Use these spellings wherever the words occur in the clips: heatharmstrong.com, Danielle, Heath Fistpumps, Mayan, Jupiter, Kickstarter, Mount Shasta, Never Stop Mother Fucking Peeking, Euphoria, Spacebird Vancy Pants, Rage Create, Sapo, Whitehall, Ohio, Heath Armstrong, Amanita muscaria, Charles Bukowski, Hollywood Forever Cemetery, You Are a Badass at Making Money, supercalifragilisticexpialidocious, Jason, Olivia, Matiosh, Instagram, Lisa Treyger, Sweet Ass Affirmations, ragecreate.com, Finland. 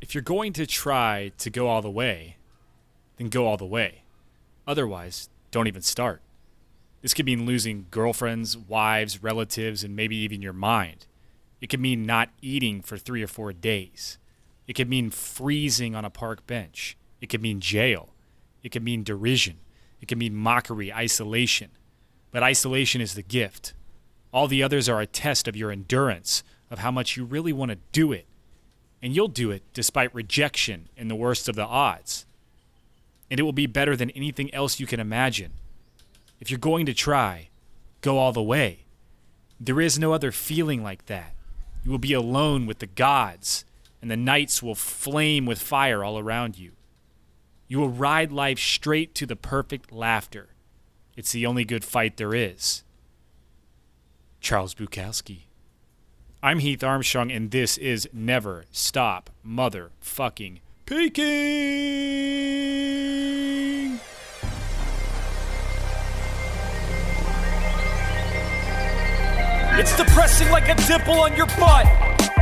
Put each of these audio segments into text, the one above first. if you're going to try to go all the way, then go all the way. Otherwise, don't even start. This could mean losing girlfriends, wives, relatives, and maybe even your mind. It could mean not eating for 3 or 4 days. It could mean freezing on a park bench. It could mean jail. It could mean derision. It could mean mockery, isolation. But isolation is the gift. All the others are a test of your endurance, of how much you really want to do it. And you'll do it despite rejection and the worst of the odds. And it will be better than anything else you can imagine. If you're going to try, go all the way. There is no other feeling like that. You will be alone with the gods, and the nights will flame with fire all around you. You will ride life straight to the perfect laughter. It's the only good fight there is. Charles Bukowski. I'm Heath Armstrong, and this is Never Stop Mother Fucking Peeking! It's depressing like a dimple on your butt.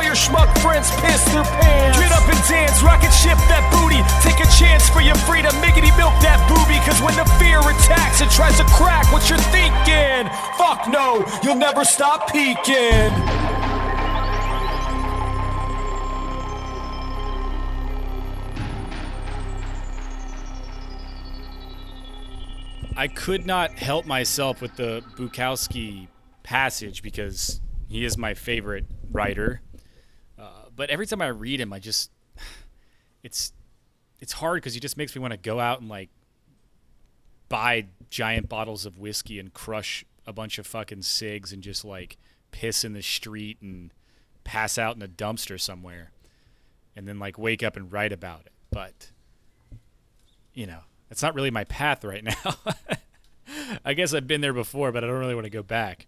Your schmuck friends piss their pants. Get up and dance, rocket ship that booty. Take a chance for your freedom, miggity milk that booby. Cause when the fear attacks, it tries to crack what you're thinking. Fuck no, you'll never stop peeking. I could not help myself with the Bukowski passage because he is my favorite writer. But every time I read him, I just, it's hard because he just makes me want to go out and like buy giant bottles of whiskey and crush a bunch of fucking cigs and just like piss in the street and pass out in a dumpster somewhere and then like wake up and write about it. But, you know, that's not really my path right now. I guess I've been there before, but I don't really want to go back.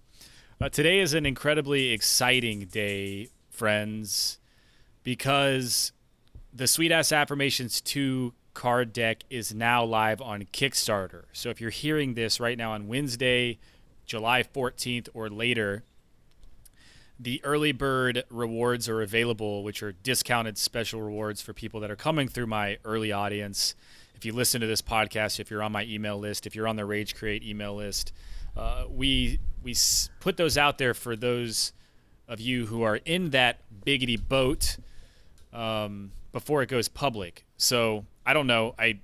Today is an incredibly exciting day, friends. Because the Sweet Ass Affirmations 2 card deck is now live on Kickstarter. So if you're hearing this right now on Wednesday, July 14th or later, the early bird rewards are available, which are discounted special rewards for people that are coming through my early audience. If you listen to this podcast, if you're on my email list, if you're on the Rage Create email list, we put those out there for those of you who are in that biggity boat. Before it goes public. So I don't know. I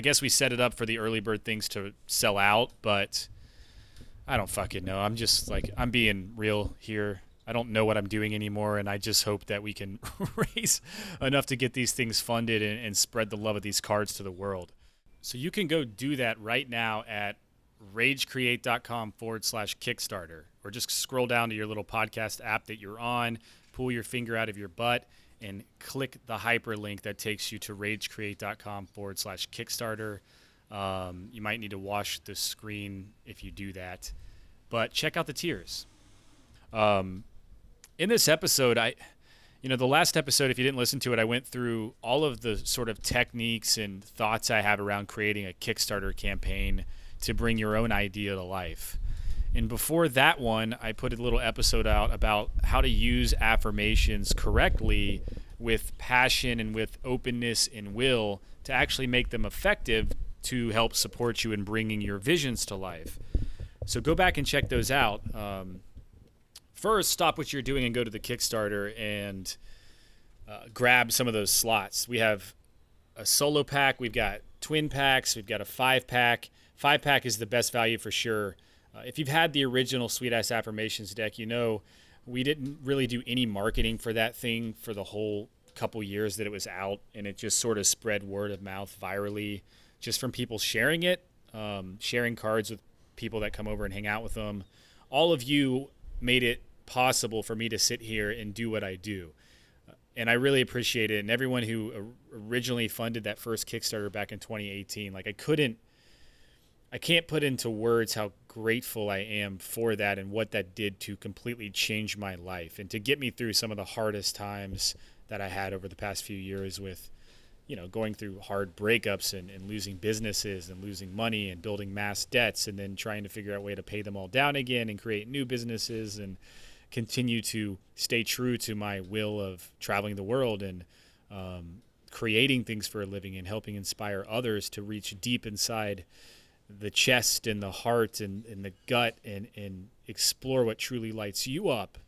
guess we set it up for the early bird things to sell out, but I don't fucking know. I'm just like, I'm being real here. I don't know what I'm doing anymore, and I just hope that we can raise enough to get these things funded and spread the love of these cards to the world. So you can go do that right now at ragecreate.com/Kickstarter, or just scroll down to your little podcast app that you're on, pull your finger out of your butt, and click the hyperlink that takes you to ragecreate.com/Kickstarter. You might need to wash the screen if you do that. But check out the tiers. In this episode, the last episode, if you didn't listen to it, I went through all of the sort of techniques and thoughts I have around creating a Kickstarter campaign to bring your own idea to life. And before that one, I put a little episode out about how to use affirmations correctly with passion and with openness and will to actually make them effective to help support you in bringing your visions to life. So go back and check those out. First, stop what you're doing and go to the Kickstarter and grab some of those slots. We have a solo pack. We've got twin packs. We've got a 5-pack. 5-pack is the best value for sure. If you've had the original Sweet Ass Affirmations deck, you know we didn't really do any marketing for that thing for the whole couple years that it was out, and it just sort of spread word of mouth virally just from people sharing it, sharing cards with people that come over and hang out with them. All of you made it possible for me to sit here and do what I do. And I really appreciate it. And everyone who originally funded that first Kickstarter back in 2018, like I can't put into words how grateful I am for that and what that did to completely change my life and to get me through some of the hardest times that I had over the past few years with, you know, going through hard breakups and losing businesses and losing money and building mass debts and then trying to figure out a way to pay them all down again and create new businesses and continue to stay true to my will of traveling the world and creating things for a living and helping inspire others to reach deep inside the chest and the heart and the gut and explore what truly lights you up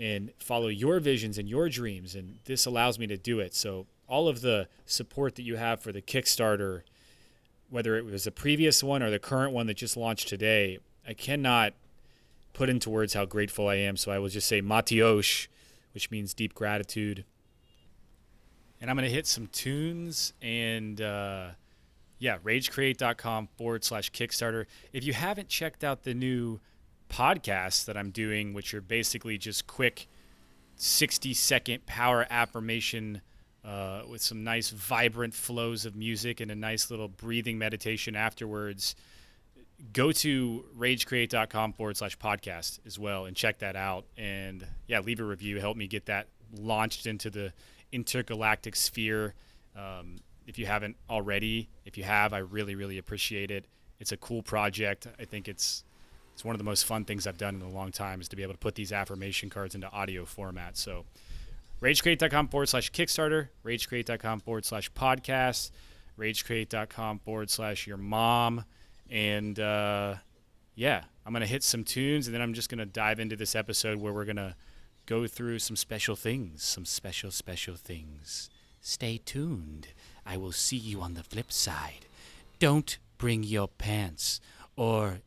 and follow your visions and your dreams. And this allows me to do it. So all of the support that you have for the Kickstarter, whether it was the previous one or the current one that just launched today, I cannot put into words how grateful I am. So I will just say Matiosh, which means deep gratitude. And I'm going to hit some tunes and, ragecreate.com/Kickstarter. If you haven't checked out the new podcasts that I'm doing, which are basically just quick 60-second power affirmation with some nice vibrant flows of music and a nice little breathing meditation afterwards, go to ragecreate.com/podcast as well and check that out. And yeah, leave a review. Help me get that launched into the intergalactic sphere. If you haven't already, if you have, I really, really appreciate it. It's a cool project. I think it's one of the most fun things I've done in a long time is to be able to put these affirmation cards into audio format. So ragecreate.com/Kickstarter, ragecreate.com/podcast, ragecreate.com/your mom. And I'm going to hit some tunes and then I'm just going to dive into this episode where we're going to go through some special things, some special, special things. Stay tuned. I will see you on the flip side. Don't bring your pants or...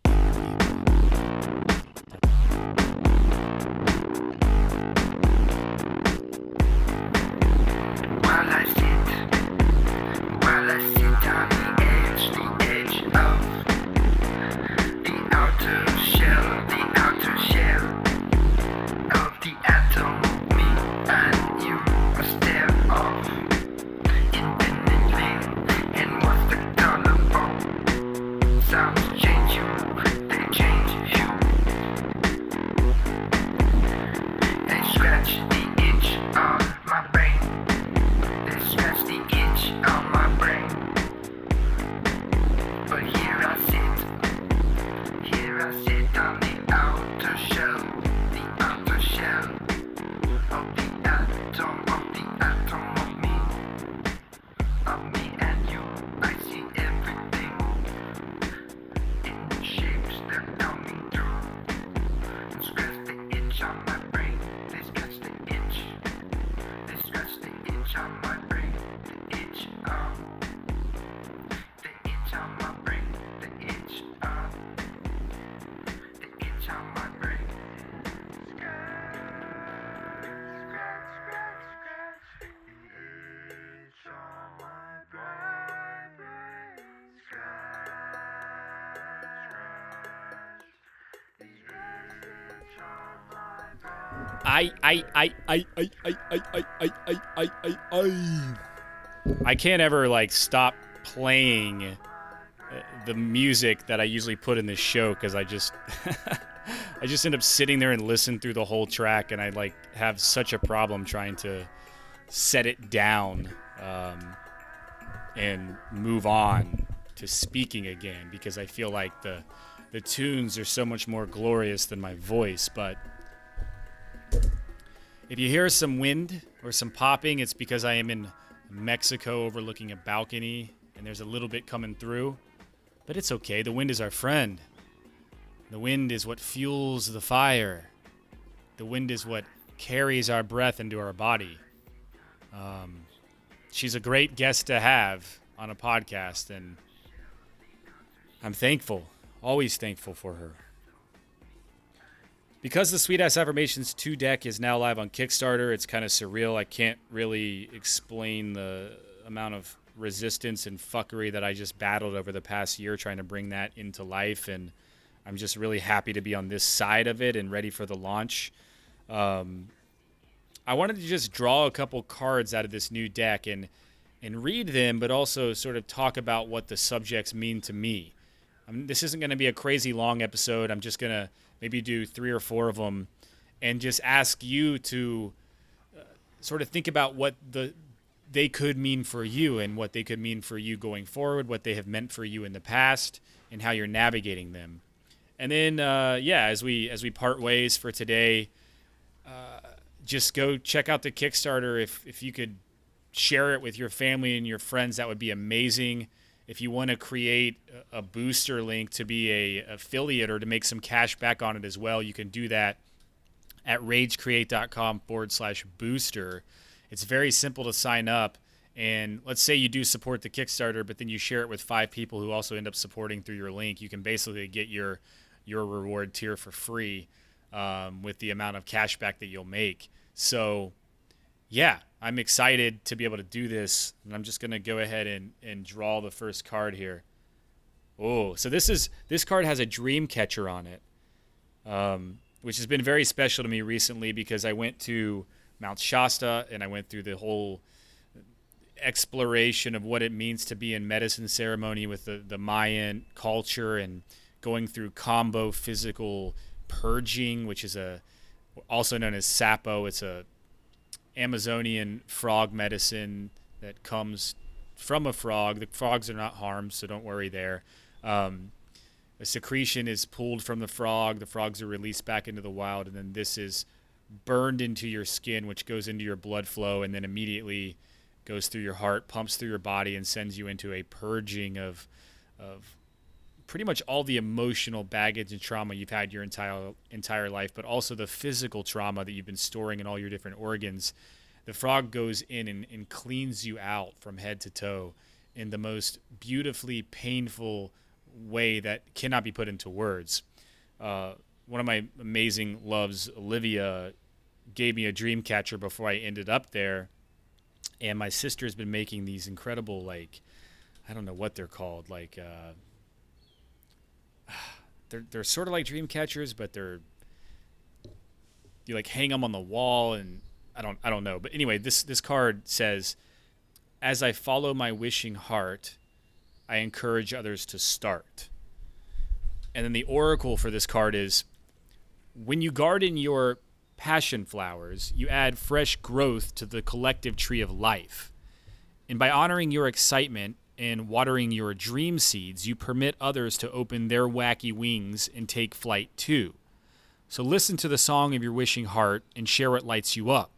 I can't ever like stop playing the music that I usually put in this show because I just end up sitting there and listen through the whole track and I like have such a problem trying to set it down and move on to speaking again because I feel like the tunes are so much more glorious than my voice. But if you hear some wind or some popping, it's because I am in Mexico overlooking a balcony and there's a little bit coming through, but it's okay. The wind is our friend. The wind is what fuels the fire. The wind is what carries our breath into our body. She's a great guest to have on a podcast and I'm thankful, always thankful for her. Because the Sweet Ass Affirmations 2 deck is now live on Kickstarter, it's kind of surreal. I can't really explain the amount of resistance and fuckery that I just battled over the past year trying to bring that into life. And I'm just really happy to be on this side of it and ready for the launch. I wanted to just draw a couple cards out of this new deck and read them, but also sort of talk about what the subjects mean to me. This isn't going to be a crazy long episode. I'm just going to maybe do 3 or 4 of them and just ask you to sort of think about what they could mean for you and what they could mean for you going forward, what they have meant for you in the past, and how you're navigating them. And then, as we part ways for today, just go check out the Kickstarter. If you could share it with your family and your friends, that would be amazing. If you want to create a booster link to be an affiliate or to make some cash back on it as well, you can do that at ragecreate.com/booster. It's very simple to sign up. And let's say you do support the Kickstarter, but then you share it with 5 people who also end up supporting through your link. You can basically get your reward tier for free with the amount of cash back that you'll make. So yeah, I'm excited to be able to do this, and I'm just going to go ahead and draw the first card here. Oh, so this card has a dream catcher on it, which has been very special to me recently because I went to Mount Shasta and I went through the whole exploration of what it means to be in medicine ceremony with the Mayan culture and going through combo physical purging, which is also known as Sapo. It's a Amazonian frog medicine that comes from a frog. The frogs are not harmed, so don't worry there. A secretion is pulled from the frog. The frogs are released back into the wild, and then this is burned into your skin, which goes into your blood flow, and then immediately goes through your heart, pumps through your body, and sends you into a purging of pretty much all the emotional baggage and trauma you've had your entire life, but also the physical trauma that you've been storing in all your different organs. The frog goes in and cleans you out from head to toe in the most beautifully painful way that cannot be put into words. One of my amazing loves, Olivia, gave me a dream catcher before I ended up there, and my sister has been making these incredible, like, I don't know what they're called, like they're sort of like dream catchers, but you like hang them on the wall, and I don't know. But anyway, this card says, "As I follow my wishing heart, I encourage others to start." And then the oracle for this card is, when you garden your passion flowers, you add fresh growth to the collective tree of life. And by honoring your excitement and watering your dream seeds, you permit others to open their wacky wings and take flight too. So listen to the song of your wishing heart and share what lights you up.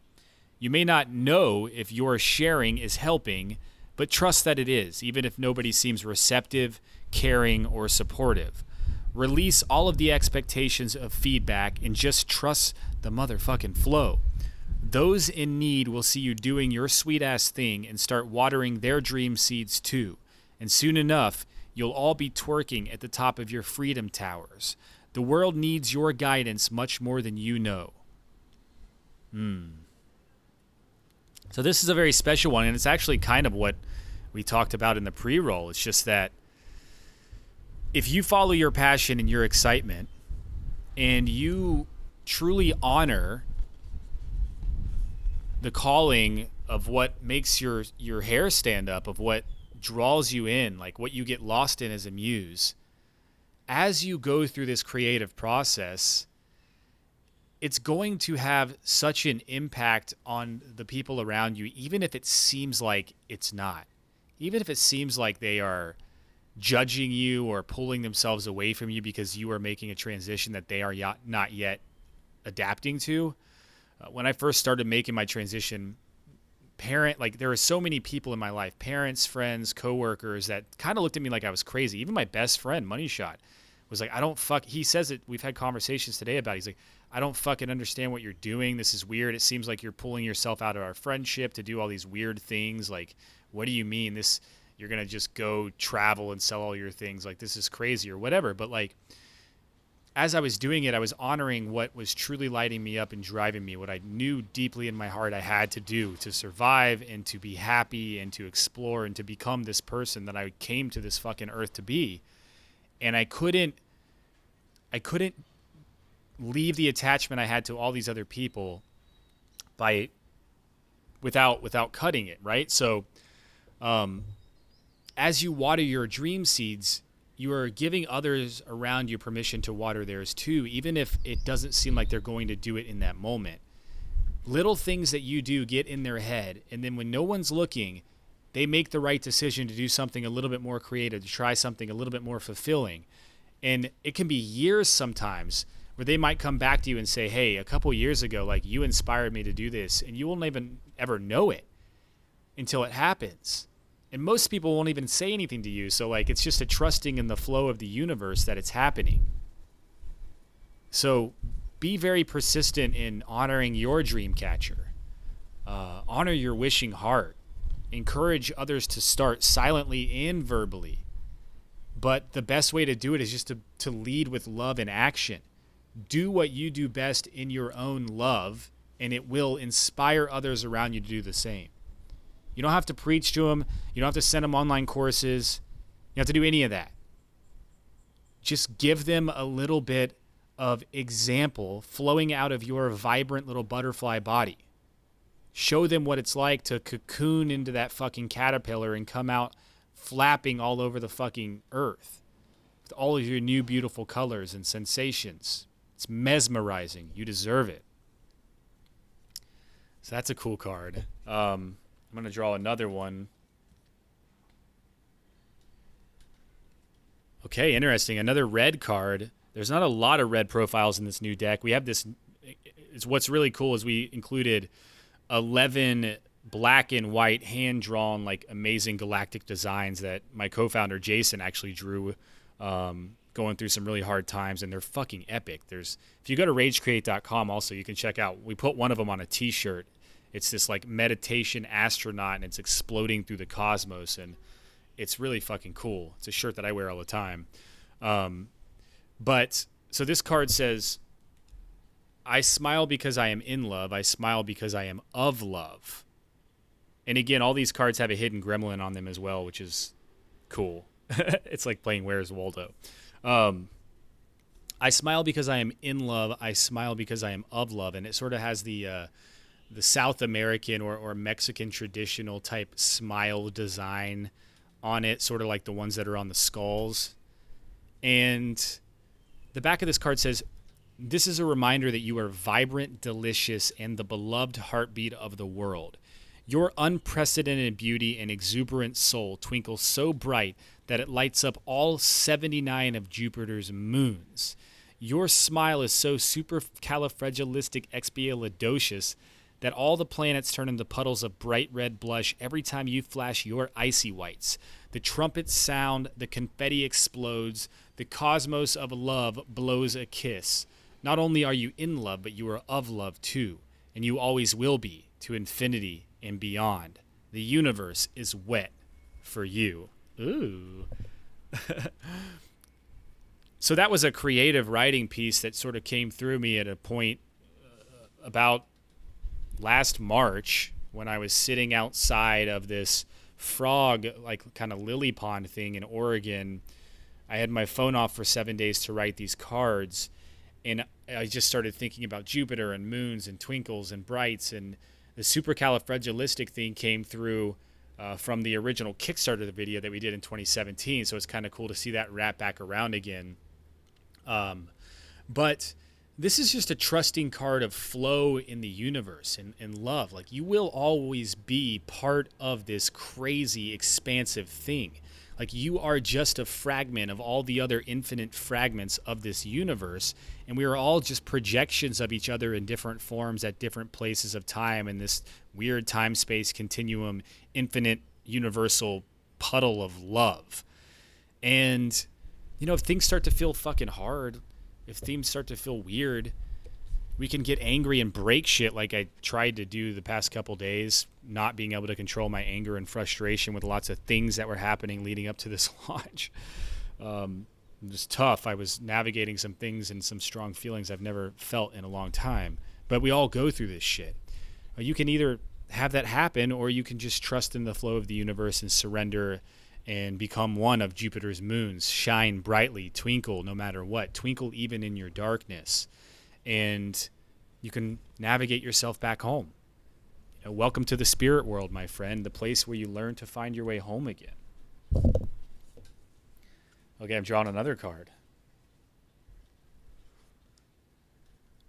You may not know if your sharing is helping, but trust that it is, even if nobody seems receptive, caring, or supportive. Release all of the expectations of feedback and just trust the motherfucking flow. Those in need will see you doing your sweet-ass thing and start watering their dream seeds too. And soon enough, you'll all be twerking at the top of your freedom towers. The world needs your guidance much more than you know. So this is a very special one, and it's actually kind of what we talked about in the pre-roll. It's just that if you follow your passion and your excitement and you truly honor the calling of what makes your hair stand up, of what draws you in, like what you get lost in as a muse, as you go through this creative process, it's going to have such an impact on the people around you, even if it seems like it's not. Even if it seems like they are judging you or pulling themselves away from you because you are making a transition that they are not yet adapting to. When I first started making my transition, there were so many people in my life, parents, friends, coworkers, that kind of looked at me like I was crazy. Even my best friend, Money Shot, was like, he says it, we've had conversations today about it. He's like, I don't fucking understand what you're doing. This is weird. It seems like you're pulling yourself out of our friendship to do all these weird things. Like, what do you mean? You're going to just go travel and sell all your things. Like, this is crazy or whatever. But like, as I was doing it, I was honoring what was truly lighting me up and driving me, what I knew deeply in my heart I had to do to survive and to be happy and to explore and to become this person that I came to this fucking earth to be. And I couldn't leave the attachment I had to all these other people by without cutting it, right? So as you water your dream seeds, you are giving others around you permission to water theirs too, even if it doesn't seem like they're going to do it in that moment. Little things that you do get in their head, and then when no one's looking, they make the right decision to do something a little bit more creative, to try something a little bit more fulfilling. And it can be years sometimes where they might come back to you and say, hey, a couple years ago, like, you inspired me to do this, and you won't even ever know it until it happens. And most people won't even say anything to you. So, like, it's just a trusting in the flow of the universe that it's happening. So be very persistent in honoring your dream catcher. Honor your wishing heart. Encourage others to start silently and verbally. But the best way to do it is just to lead with love and action. Do what you do best in your own love, and it will inspire others around you to do the same. You don't have to preach to them. You don't have to send them online courses. You don't have to do any of that. Just give them a little bit of example flowing out of your vibrant little butterfly body. Show them what it's like to cocoon into that fucking caterpillar and come out flapping all over the fucking earth with all of your new beautiful colors and sensations. It's mesmerizing. You deserve it. So that's a cool card. I'm going to draw another one. Okay, interesting. Another red card. There's not a lot of red profiles in this new deck. We have this. It's what's really cool is we included 11 black and white hand-drawn, like, amazing galactic designs that my co-founder Jason actually drew going through some really hard times, and they're fucking epic. If you go to ragecreate.com also, you can check out, we put one of them on a t-shirt. It's this, like, meditation astronaut, and it's exploding through the cosmos, and it's really fucking cool. It's a shirt that I wear all the time. But so this card says, I smile because I am in love. I smile because I am of love. And again, all these cards have a hidden gremlin on them as well, which is cool. It's like playing Where's Waldo. I smile because I am in love. I smile because I am of love. And it sort of has the South American or Mexican traditional type smile design on it, sort of like the ones that are on the skulls. And the back of this card says, this is a reminder that you are vibrant, delicious, and the beloved heartbeat of the world. Your unprecedented beauty and exuberant soul twinkles so bright that it lights up all 79 of Jupiter's moons. Your smile is so supercalifragilisticexpialidocious that all the planets turn into puddles of bright red blush every time you flash your icy whites. The trumpets sound, the confetti explodes, the cosmos of love blows a kiss. Not only are you in love, but you are of love too, and you always will be, to infinity and beyond. The universe is wet for you. Ooh. So that was a creative writing piece that sort of came through me at a point about last March when I was sitting outside of this frog, like, kind of lily pond thing in Oregon. I had my phone off for 7 days to write these cards. And I just started thinking about Jupiter and moons and twinkles and brights. And the supercalifragilistic thing came through from the original Kickstarter video that we did in 2017. So it's kind of cool to see that wrap back around again. But this is just a trusting card of flow in the universe and love. Like, you will always be part of this crazy, expansive thing. Like, you are just a fragment of all the other infinite fragments of this universe, and we are all just projections of each other in different forms at different places of time in this weird time-space continuum, infinite, universal puddle of love. And, you know, if things start to feel fucking hard, if things start to feel weird, we can get angry and break shit like I tried to do the past couple days, not being able to control my anger and frustration with lots of things that were happening leading up to this launch. It was tough. I was navigating some things and some strong feelings I've never felt in a long time. But we all go through this shit. You can either have that happen, or you can just trust in the flow of the universe and surrender and become one of Jupiter's moons. Shine brightly, twinkle no matter what. Twinkle even in your darkness. And you can navigate yourself back home. Welcome to the spirit world, my friend, the place where you learn to find your way home again. Okay, I've drawn another card.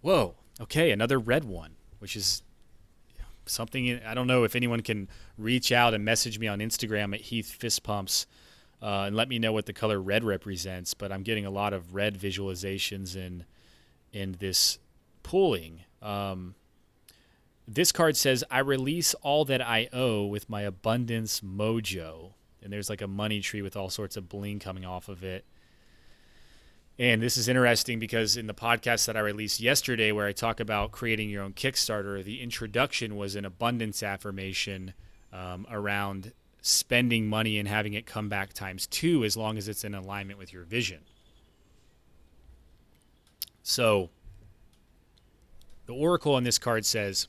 Whoa. Okay, another red one, which is something. I don't know if anyone can reach out and message me on Instagram at Heath Fistpumps and let me know what the color red represents, but I'm getting a lot of red visualizations in this pulling. This card says, I release all that I owe with my abundance mojo. And there's like a money tree with all sorts of bling coming off of it. And this is interesting because in the podcast that I released yesterday where I talk about creating your own Kickstarter, the introduction was an abundance affirmation around spending money and having it come back times two as long as it's in alignment with your vision. So the oracle on this card says,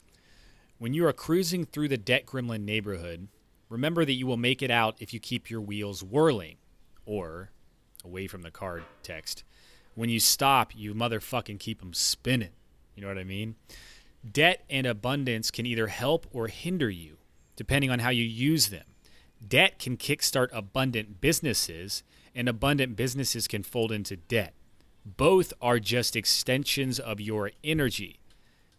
when you are cruising through the debt gremlin neighborhood, remember that you will make it out if you keep your wheels whirling, or, away from the card text, when you stop, you motherfucking keep them spinning. You know what I mean? Debt and abundance can either help or hinder you, depending on how you use them. Debt can kickstart abundant businesses, and abundant businesses can fold into debt. Both are just extensions of your energy.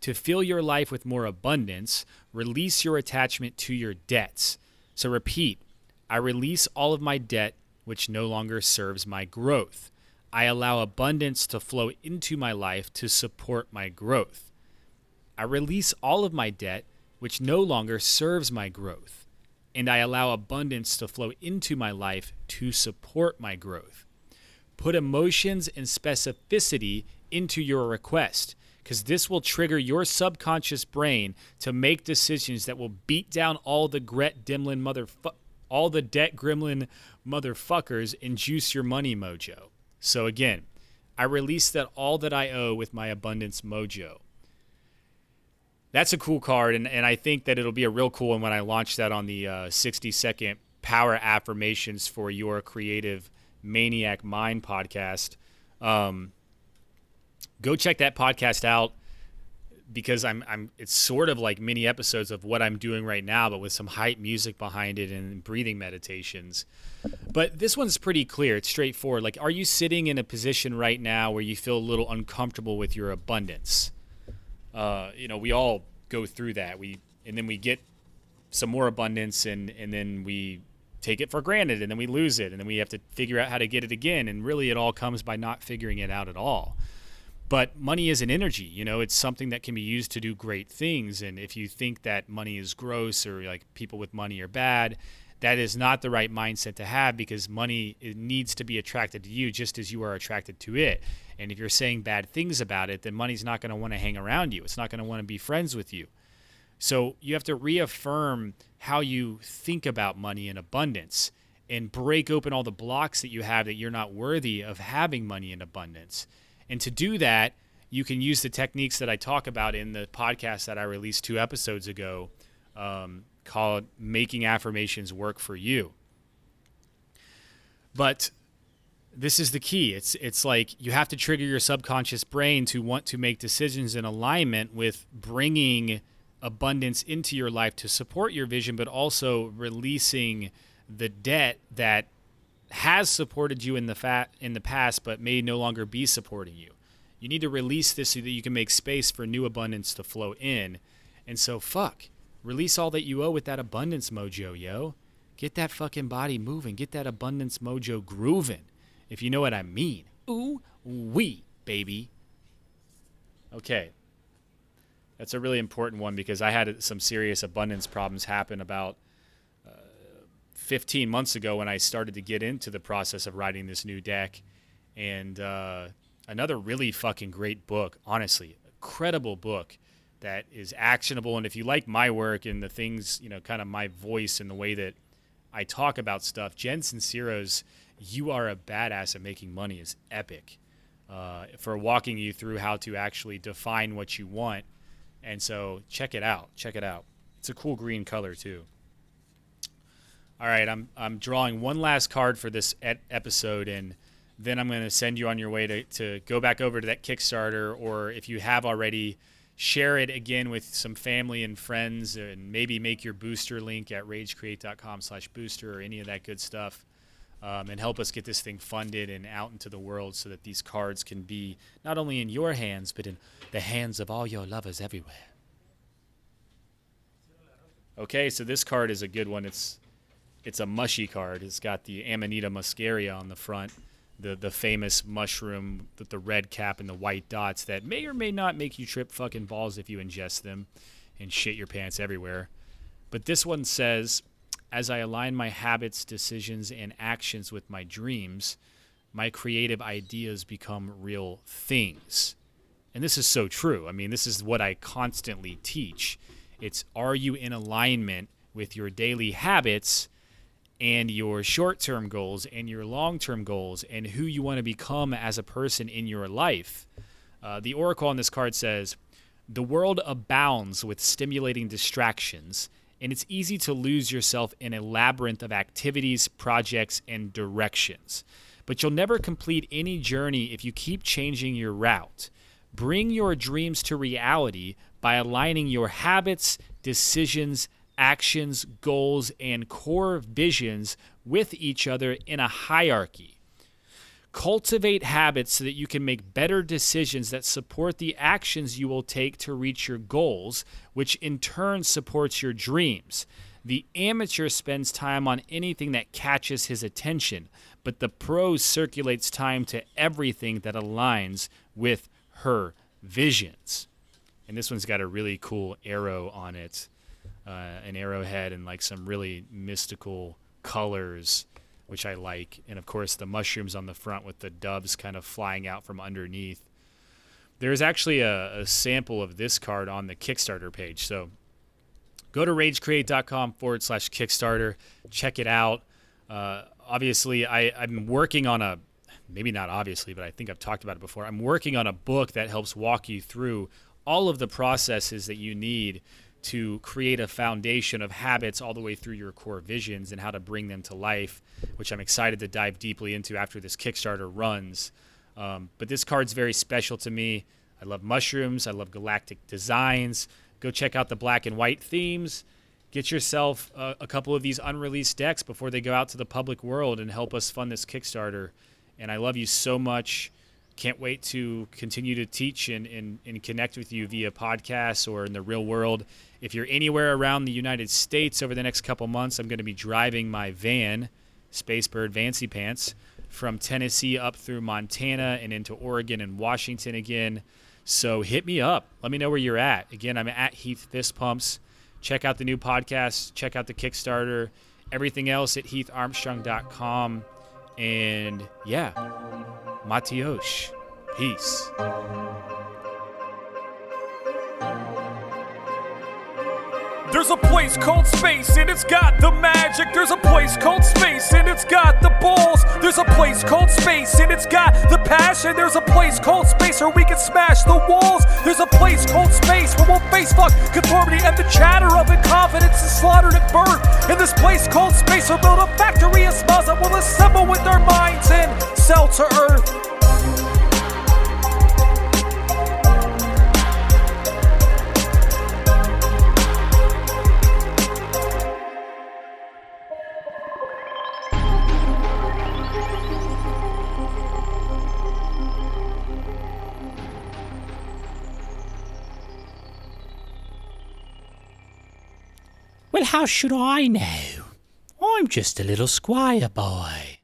To fill your life with more abundance, release your attachment to your debts. So repeat, I release all of my debt, which no longer serves my growth. I allow abundance to flow into my life to support my growth. I release all of my debt, which no longer serves my growth. And I allow abundance to flow into my life to support my growth. Put emotions and specificity into your request, because this will trigger your subconscious brain to make decisions that will beat down all the debt gremlin motherfuckers and juice your money mojo. So again, I release that all that I owe with my abundance mojo. That's a cool card, and I think that it'll be a real cool one when I launch that on the 60-second power affirmations for your creative maniac mind podcast. Go check that podcast out because it's sort of like mini episodes of what I'm doing right now, but with some hype music behind it and breathing meditations. But this one's pretty clear. It's straightforward. Like, are you sitting in a position right now where you feel a little uncomfortable with your abundance? We all go through that. And then we get some more abundance and then we take it for granted and then we lose it. And then we have to figure out how to get it again. And really it all comes by not figuring it out at all. But money is an energy, it's something that can be used to do great things. And if you think that money is gross or like people with money are bad, that is not the right mindset to have because money, it needs to be attracted to you just as you are attracted to it. And if you're saying bad things about it, then money's not going to want to hang around you. It's not going to want to be friends with you. So you have to reaffirm how you think about money in abundance and break open all the blocks that you have that you're not worthy of having money in abundance. And to do that, you can use the techniques that I talk about in the podcast that I released 2 episodes ago called Making Affirmations Work for You. But this is the key. It's like you have to trigger your subconscious brain to want to make decisions in alignment with bringing abundance into your life to support your vision, but also releasing the debt that has supported you in the past, but may no longer be supporting you. You need to release this so that you can make space for new abundance to flow in. And so, release all that you owe with that abundance mojo, yo. Get that fucking body moving. Get that abundance mojo grooving, if you know what I mean. Ooh, wee, baby. Okay. That's a really important one because I had some serious abundance problems happen about 15 months ago when I started to get into the process of writing this new deck. And another really fucking great book, honestly, incredible book that is actionable. And if you like my work and the things, kind of my voice and the way that I talk about stuff, Jen Sincero's You Are a Badass at Making Money is epic for walking you through how to actually define what you want. And so check it out. It's a cool green color too. All right, I'm drawing one last card for this episode, and then I'm going to send you on your way to go back over to that Kickstarter, or if you have already, share it again with some family and friends, and maybe make your booster link at ragecreate.com/booster or any of that good stuff, and help us get this thing funded and out into the world so that these cards can be not only in your hands, but in the hands of all your lovers everywhere. Okay, so this card is a good one. It's a mushy card. It's got the Amanita muscaria on the front, the famous mushroom with the red cap and the white dots that may or may not make you trip fucking balls if you ingest them and shit your pants everywhere. But this one says, as I align my habits, decisions, and actions with my dreams, my creative ideas become real things. And this is so true. I mean, this is what I constantly teach. It's, are you in alignment with your daily habits and your short-term goals and your long-term goals and who you want to become as a person in your life? The oracle on this card says, the world abounds with stimulating distractions, and it's easy to lose yourself in a labyrinth of activities, projects, and directions. But you'll never complete any journey if you keep changing your route. Bring your dreams to reality by aligning your habits, decisions, actions, goals, and core visions with each other in a hierarchy. Cultivate habits so that you can make better decisions that support the actions you will take to reach your goals, which in turn supports your dreams. The amateur spends time on anything that catches his attention, but the pro circulates time to everything that aligns with her visions. And this one's got a really cool arrow on it, an arrowhead, and like some really mystical colors, which I like. And of course, the mushrooms on the front with the doves kind of flying out from underneath. There's actually a sample of this card on the Kickstarter page. So go to ragecreate.com/Kickstarter. Check it out. Obviously, I'm working on a, maybe not obviously, but I think I've talked about it before. I'm working on a book that helps walk you through all of the processes that you need to create a foundation of habits all the way through your core visions and how to bring them to life, which I'm excited to dive deeply into after this Kickstarter runs. But this card's very special to me. I love mushrooms. I love galactic designs. Go check out the black and white themes. Get yourself a couple of these unreleased decks before they go out to the public world and help us fund this Kickstarter. And I love you so much. Can't wait to continue to teach and connect with you via podcasts or in the real world. If you're anywhere around the United States over the next couple months, I'm going to be driving my van, Spacebird Vancy Pants, from Tennessee up through Montana and into Oregon and Washington again. So hit me up. Let me know where you're at. Again, I'm at Heath Fistpumps. Check out the new podcast. Check out the Kickstarter. Everything else at heatharmstrong.com. And yeah, Matiosh, peace. There's a place called space and it's got the magic. There's a place called space and it's got the balls. There's a place called space and it's got the passion. There's a place called space where we can smash the walls. There's a place called space where we'll face fuck conformity and the chatter of incompetence is slaughtered at birth. In this place called space we'll build a factory of smiles that will assemble with our minds and sell to earth. Well, how should I know? I'm just a little squire boy.